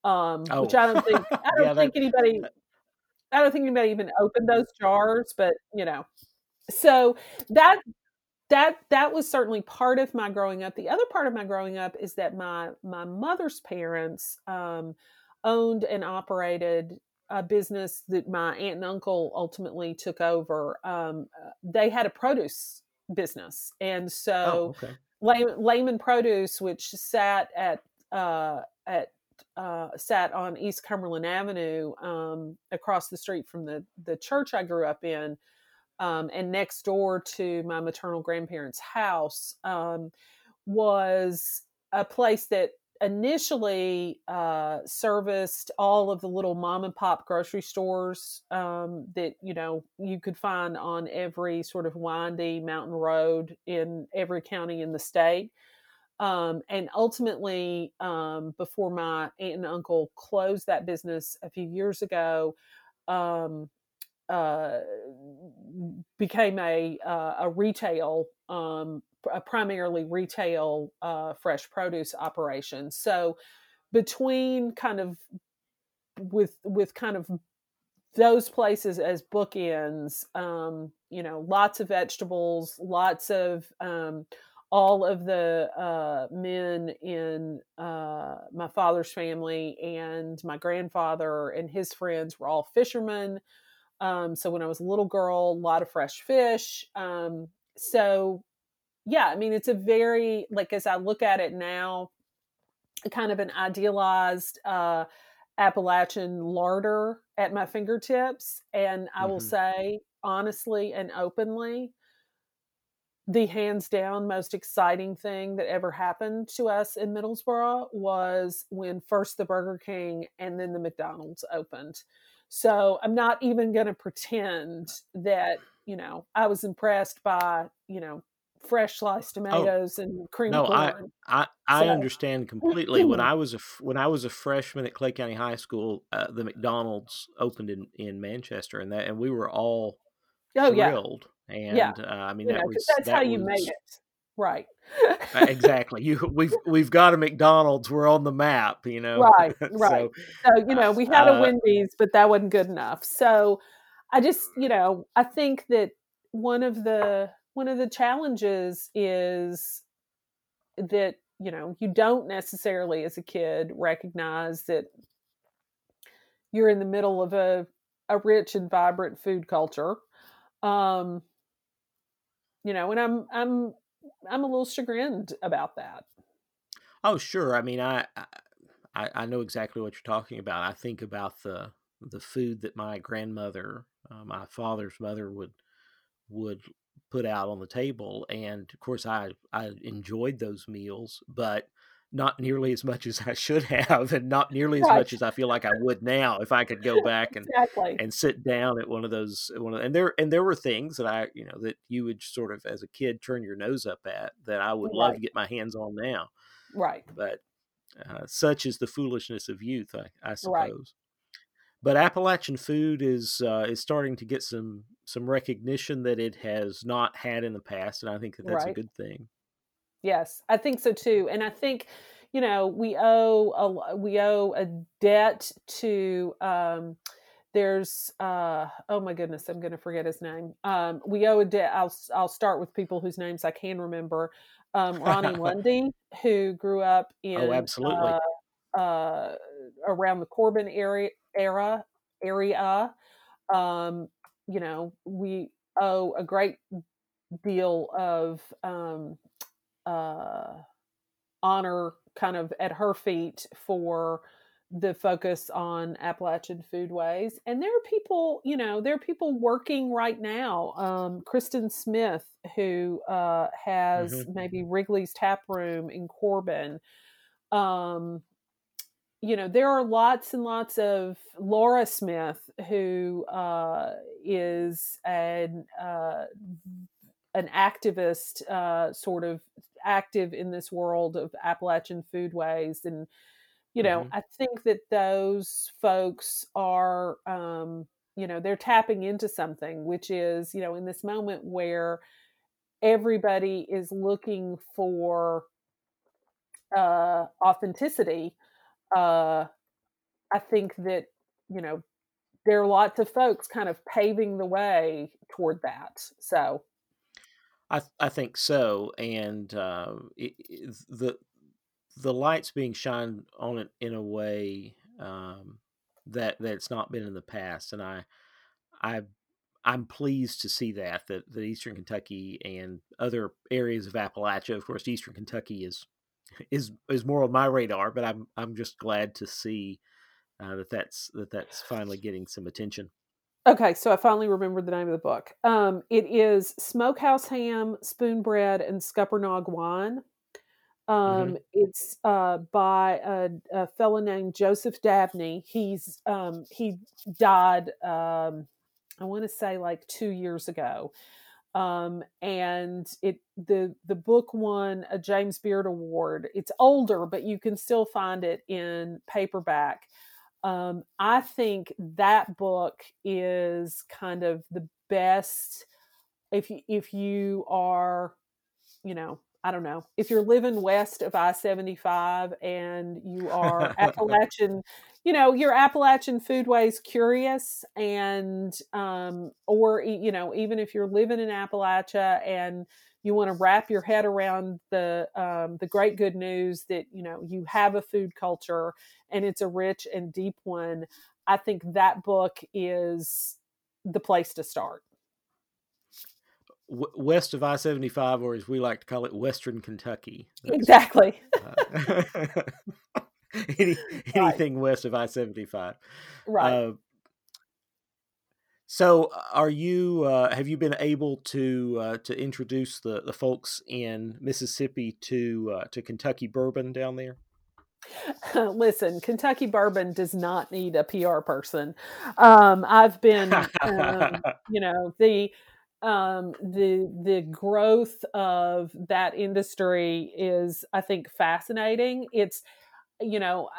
um, oh. which I don't think I don't yeah, think that... anybody. I don't think anybody even opened those jars, but you know, so that that that was certainly part of my growing up. The other part of my growing up is that my my mother's parents um, owned and operated a business that my aunt and uncle ultimately took over. Um, they had a produce business, and so oh, okay. Lay- Layman Produce, which sat at uh, at Uh, sat on East Cumberland Avenue, um, across the street from the, the church I grew up in, um, and next door to my maternal grandparents' house, um, was a place that initially uh, serviced all of the little mom and pop grocery stores um, that, you know, you could find on every sort of windy mountain road in every county in the state. Um, and ultimately, um, before my aunt and uncle closed that business a few years ago, um, uh, became a, uh, a retail, um, a primarily retail, uh, fresh produce operation. So between kind of with, with kind of those places as bookends, um, you know, lots of vegetables, lots of, um, all of the uh, men in uh, my father's family and my grandfather and his friends were all fishermen. Um, so when I was a little girl, a lot of fresh fish. Um, so yeah, I mean, it's a very, like, as I look at it now, kind of an idealized uh, Appalachian larder at my fingertips. And I mm-hmm. will say honestly and openly, the hands down most exciting thing that ever happened to us in Middlesboro was when first the Burger King and then the McDonald's opened. So I'm not even going to pretend that, you know, I was impressed by, you know, fresh sliced tomatoes oh, and cream no, corn. I, I, I so. understand completely. When I was a, when I was a freshman at Clay County High School, uh, the McDonald's opened in, in Manchester and that, and we were all oh, thrilled. Yeah. And yeah. uh, I mean, you that know, was, that's that how you was, made it. Right. Exactly. You, we've, we've got a McDonald's. We're on the map, you know? Right. Right. so, so, you know, we had a uh, Wendy's, but that wasn't good enough. So I just, you know, I think that one of the, one of the challenges is that, you know, you don't necessarily as a kid recognize that you're in the middle of a, a rich and vibrant food culture. Um, You know, and I'm I'm I'm a little chagrined about that. Oh, sure. I mean, I I, I know exactly what you're talking about. I think about the the food that my grandmother, uh, my father's mother, would would put out on the table, and of course, I I enjoyed those meals, but not nearly as much as I should have, and not nearly right. as much as I feel like I would now if I could go back and exactly. and sit down at one of those. One of, and there and there were things that I, you know, that you would sort of as a kid turn your nose up at that I would right. love to get my hands on now. Right. But uh, such is the foolishness of youth, I, I suppose. Right. But Appalachian food is uh, is starting to get some some recognition that it has not had in the past, and I think that that's right. a good thing. Yes, I think so too. And I think, you know, we owe a, we owe a debt to, um, there's, uh, oh my goodness, I'm going to forget his name. Um, we owe a debt. I'll, I'll start with people whose names I can remember. Um, Ronnie Lundy, who grew up in, oh, absolutely. Uh, uh, around the Corbin area, era, area. Um, you know, we owe a great deal of, um, uh, honor kind of at her feet for the focus on Appalachian foodways. And there are people, you know, there are people working right now. Um, Kristen Smith, who, uh, has mm-hmm. maybe Wrigley's Taproom in Corbin. Um, you know, there are lots and lots of Laura Smith, who, uh, is an, uh, an activist, uh, sort of active in this world of Appalachian foodways. And, you know, mm-hmm. I think that those folks are, um, you know, they're tapping into something, which is, you know, in this moment where everybody is looking for, uh, authenticity, uh, I think that, you know, there are lots of folks kind of paving the way toward that. So I th- I think so. And uh, it, it, the the light's being shined on it in a way um, that that's not been in the past. And I, I, I'm pleased to see that, that, that Eastern Kentucky and other areas of Appalachia, of course, Eastern Kentucky is is is more on my radar, but I'm I'm just glad to see uh, that that's that that's finally getting some attention. Okay, so I finally remembered the name of the book. Um, it is Smokehouse Ham, Spoon Bread and Scuppernong Wine. Um, mm-hmm. It's uh, by a, a fellow named Joseph Dabney. He's um, he died, um, I want to say, like two years ago. Um, and it, the, the book won a James Beard Award. It's older, but you can still find it in paperback. Um, I think that book is kind of the best. If you, if you are, you know, I don't know, if you're living west of I seventy-five and you are Appalachian, you know, you're Appalachian foodways curious, and, um, or, you know, even if you're living in Appalachia and you want to wrap your head around the, um, the great good news that, you know, you have a food culture and it's a rich and deep one, I think that book is the place to start. West of I seventy-five, or as we like to call it, Western Kentucky. That's, exactly. Uh, any, anything right. West of I seventy-five. Right. Uh, so are you, uh, have you been able to uh, to introduce the, the folks in Mississippi to uh, to Kentucky bourbon down there? Listen, Kentucky bourbon does not need a P R person. Um, I've been, um, you know, the... Um, the the growth of that industry is, I think, fascinating. It's, you know,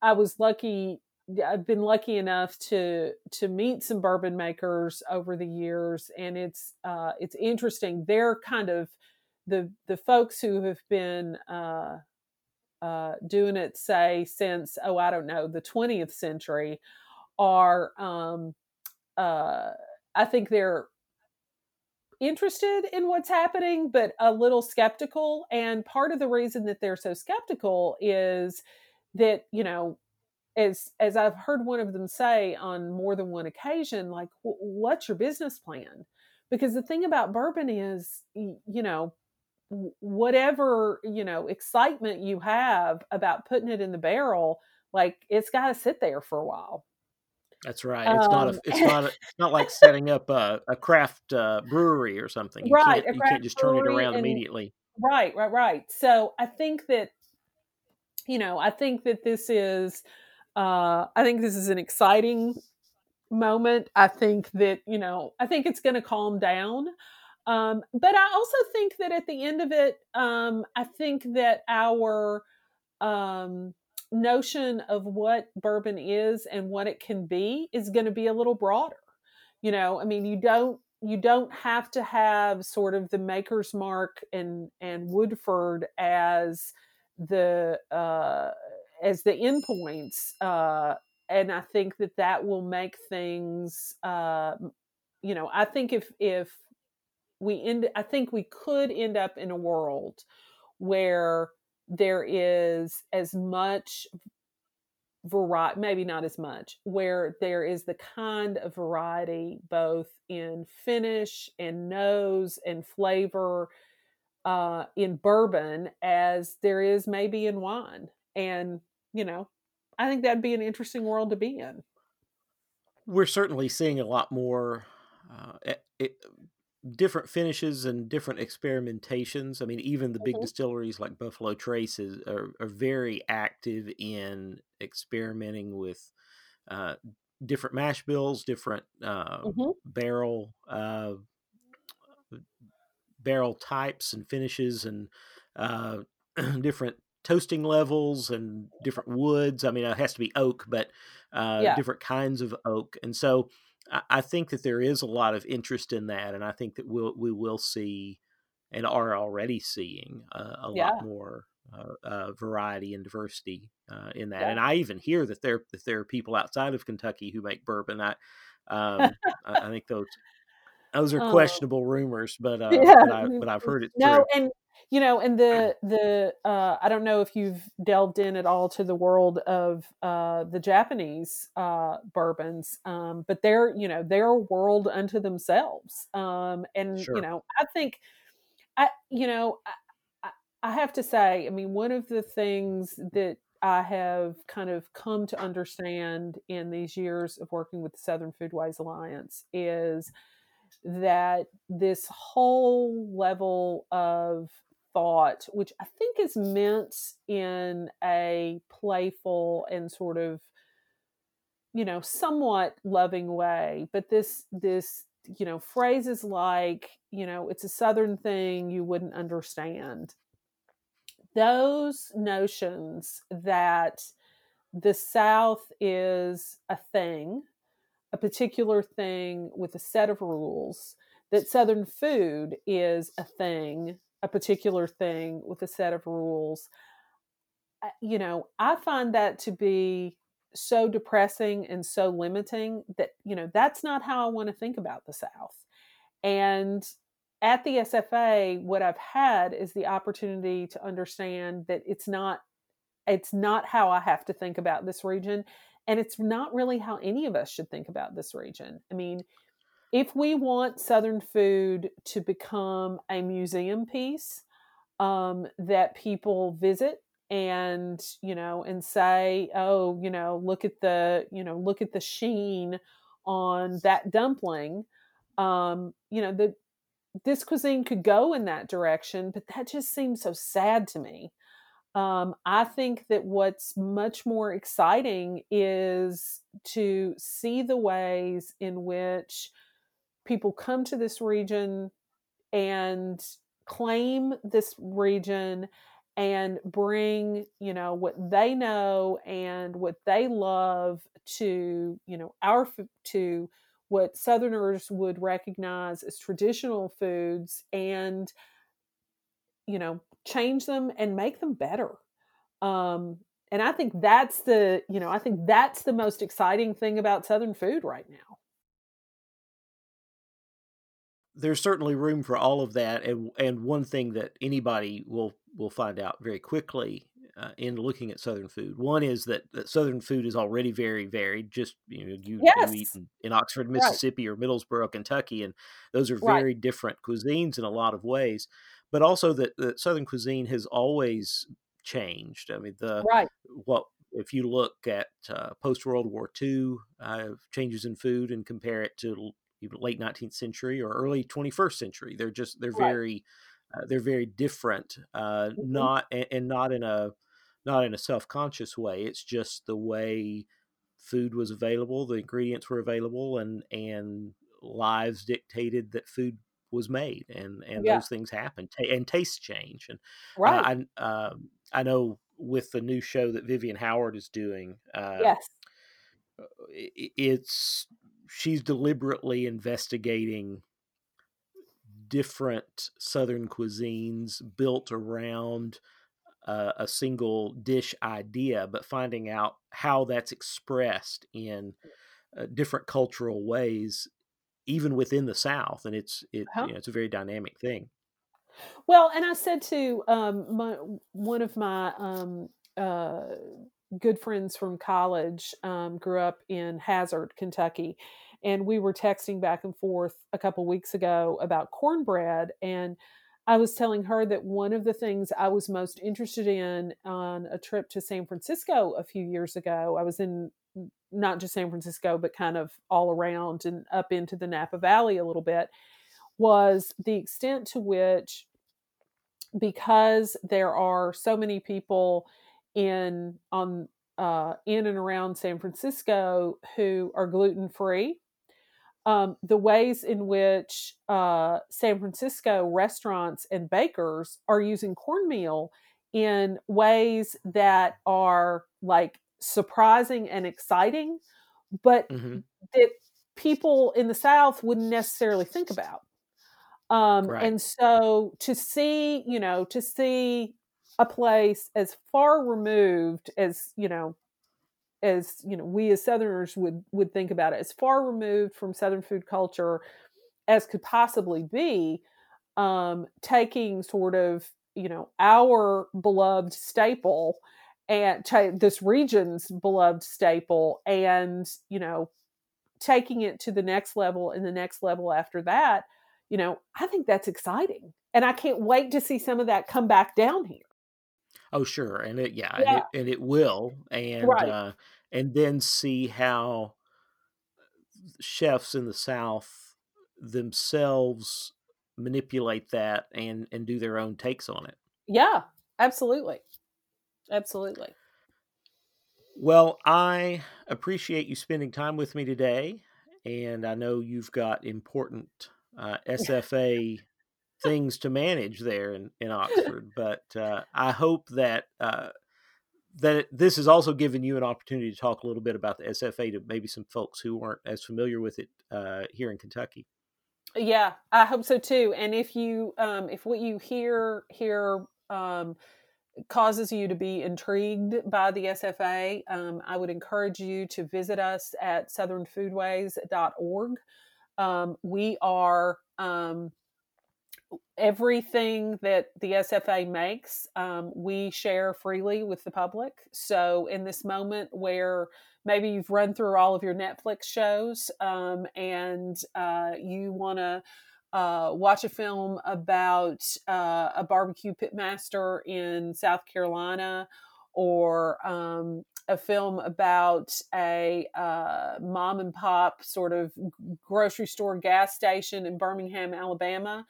I, I was lucky. I've been lucky enough to to meet some bourbon makers over the years, and it's uh, it's interesting. They're kind of the the folks who have been uh, uh, doing it, say, since oh, I don't know, the twentieth century. Are um, uh, I think they're interested in what's happening, but a little skeptical. And part of the reason that they're so skeptical is that, you know, as as I've heard one of them say on more than one occasion, like, what's your business plan? Because the thing about bourbon is, you know, whatever, you know, excitement you have about putting it in the barrel, like, it's got to sit there for a while. That's right. It's um, not. A, it's not. A, it's not like setting up a, a craft uh, brewery or something. You right. Can't, you can't just turn it around and, immediately. Right. Right. Right. So I think that, you know, I think that this is, uh, I think this is an exciting moment. I think that, you know, I think it's going to calm down. Um, but I also think that at the end of it, um, I think that our, um, notion of what bourbon is and what it can be is going to be a little broader. You know, I mean, you don't, you don't have to have sort of the Maker's Mark and, and Woodford as the, uh, as the endpoints. Uh, and I think that that will make things, uh, you know, I think if, if we end, I think we could end up in a world where there is as much variety, maybe not as much, where there is the kind of variety both in finish and nose and flavor uh, in bourbon as there is maybe in wine. And, you know, I think that'd be an interesting world to be in. We're certainly seeing a lot more uh, it, it, different finishes and different experimentations. I mean, even the big mm-hmm. distilleries like Buffalo Trace is, are, are very active in experimenting with uh, different mash bills, different uh, mm-hmm. barrel uh, barrel types and finishes, and uh, different toasting levels and different woods. I mean, it has to be oak, but uh, yeah. different kinds of oak, and so. I think that there is a lot of interest in that, and I think that we'll, we will see and are already seeing uh, a yeah. lot more uh, uh, variety and diversity uh, in that. Yeah. And I even hear that there that there are people outside of Kentucky who make bourbon. I um, I think those those are questionable oh. rumors, but uh, yeah. but, I, but I've heard it. No, through. and you know, and the the uh, I don't know if you've delved in at all to the world of uh, the Japanese uh, bourbons, um, but they're you know they're a world unto themselves. Um, and sure. you know, I think I you know. I, I have to say, I mean, one of the things that I have kind of come to understand in these years of working with the Southern Foodways Alliance is that this whole level of thought, which I think is meant in a playful and sort of, you know, somewhat loving way, but this, this, you know, phrases like, you know, it's a Southern thing, you wouldn't understand. Those notions that the South is a thing, a particular thing with a set of rules, that Southern food is a thing, a particular thing with a set of rules. You know, I find that to be so depressing and so limiting that, you know, that's not how I want to think about the South. And at the S F A, what I've had is the opportunity to understand that it's not, it's not how I have to think about this region. And it's not really how any of us should think about this region. I mean, if we want Southern food to become a museum piece um, that people visit and, you know, and say, oh, you know, look at the, you know, look at the sheen on that dumpling, um, you know, the, this cuisine could go in that direction, but that just seems so sad to me. Um, I think that what's much more exciting is to see the ways in which people come to this region and claim this region and bring, you know, what they know and what they love to, you know, our, to, what Southerners would recognize as traditional foods and, you know, change them and make them better. Um, and I think that's the, you know, I think that's the most exciting thing about Southern food right now. There's certainly room for all of that. And, and one thing that anybody will, will find out very quickly Uh, in looking at Southern food. One is that, that Southern food is already very varied. Just, you know, you, yes. you eat in, in Oxford, Mississippi right. or Middlesboro, Kentucky, and those are very right. different cuisines in a lot of ways. But also that, that Southern cuisine has always changed. I mean, the right. what if you look at uh, post-World War Two uh, changes in food and compare it to late nineteenth century or early twenty-first century, they're just, they're right. very, uh, they're very different, uh, mm-hmm. not, and, and not in a, Not in a self-conscious way. It's just the way food was available, the ingredients were available, and and lives dictated that food was made, and and yeah. those things happen, T- and tastes change. And right, uh, I um, I know with the new show that Vivian Howard is doing, uh, yes, it's she's deliberately investigating different Southern cuisines built around Uh, a single dish idea, but finding out how that's expressed in uh, different cultural ways, even within the South. And it's, it, uh-huh. you know, it's a very dynamic thing. Well, and I said to um, my, one of my um, uh, good friends from college, um, grew up in Hazard, Kentucky. And we were texting back and forth a couple weeks ago about cornbread, and I was telling her that one of the things I was most interested in on a trip to San Francisco a few years ago, I was in not just San Francisco, but kind of all around and up into the Napa Valley a little bit, was the extent to which, because there are so many people in, on, uh, in and around San Francisco who are gluten-free, Um, the ways in which uh, San Francisco restaurants and bakers are using cornmeal in ways that are like surprising and exciting, but mm-hmm. that people in the South wouldn't necessarily think about. Um, right. And so to see, you know, to see a place as far removed as, you know, as, you know, we as Southerners would, would think about it, as far removed from Southern food culture as could possibly be, um, taking sort of, you know, our beloved staple and t- this region's beloved staple and, you know, taking it to the next level and the next level after that, you know, I think that's exciting. And I can't wait to see some of that come back down here. Oh, sure. And it, yeah, yeah. And, it, and it will. And, right. uh, and then see how chefs in the South themselves manipulate that and, and do their own takes on it. Yeah, absolutely. Absolutely. Well, I appreciate you spending time with me today. And I know you've got important uh, S F A things to manage there in, in Oxford, but uh, I hope that uh, that this has also given you an opportunity to talk a little bit about the S F A to maybe some folks who weren't as familiar with it uh, here in Kentucky. Yeah, I hope so too. And if you um, if what you hear here um, causes you to be intrigued by the S F A, um, I would encourage you to visit us at southern foodways dot org. Um, we are um, everything that the S F A makes, um, we share freely with the public. So in this moment where maybe you've run through all of your Netflix shows um, and uh, you want to uh, watch a film about uh, a barbecue pitmaster in South Carolina, or um, a film about a uh, mom and pop sort of grocery store gas station in Birmingham, Alabama,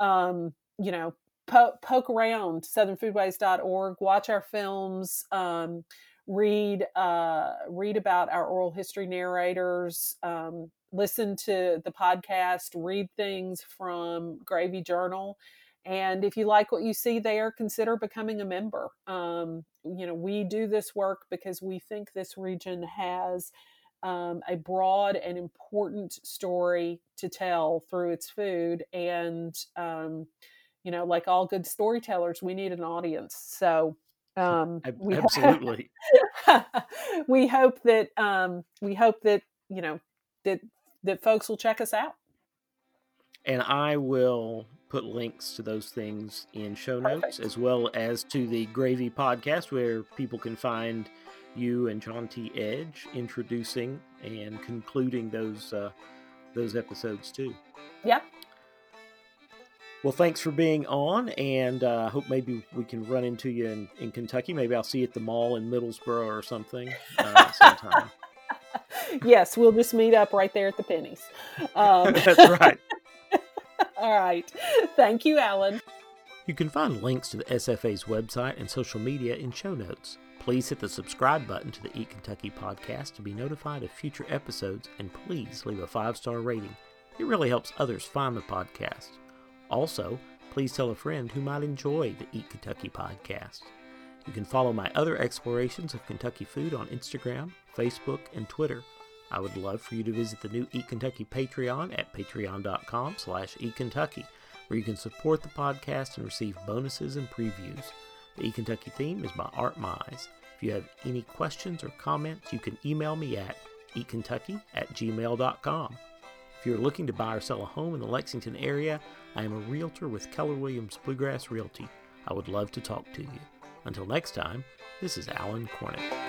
um, you know, po- poke around southern foodways dot org, watch our films, um, read, uh, read about our oral history narrators, um, listen to the podcast, read things from Gravy Journal. And if you like what you see there, consider becoming a member. Um, you know, we do this work because we think this region has Um, a broad and important story to tell through its food. And, um, you know, like all good storytellers, we need an audience. So um, we absolutely. Hope, we hope that, um, we hope that, you know, that, that folks will check us out. And I will put links to those things in show Perfect. notes, as well as to the Gravy podcast, where people can find you and John T. Edge introducing and concluding those uh, those episodes too. Yep. Well, thanks for being on, and I uh, hope maybe we can run into you in, in Kentucky. Maybe I'll see you at the mall in Middlesboro or something uh, sometime. Yes, we'll just meet up right there at the Pennies. Um, That's right. All right. Thank you, Alan. You can find links to the S F A's website and social media in show notes. Please hit the subscribe button to the Eat Kentucky podcast to be notified of future episodes, and please leave a five-star rating. It really helps others find the podcast. Also, please tell a friend who might enjoy the Eat Kentucky podcast. You can follow my other explorations of Kentucky food on Instagram, Facebook, and Twitter. I would love for you to visit the new Eat Kentucky Patreon at patreon dot com slash eat kentucky, where you can support the podcast and receive bonuses and previews. The Eat Kentucky theme is by Art Mize. If you have any questions or comments, you can email me at eat kentucky at gmail dot com. If you're looking to buy or sell a home in the Lexington area, I am a realtor with Keller Williams Bluegrass Realty. I would love to talk to you. Until next time, this is Alan Cornett.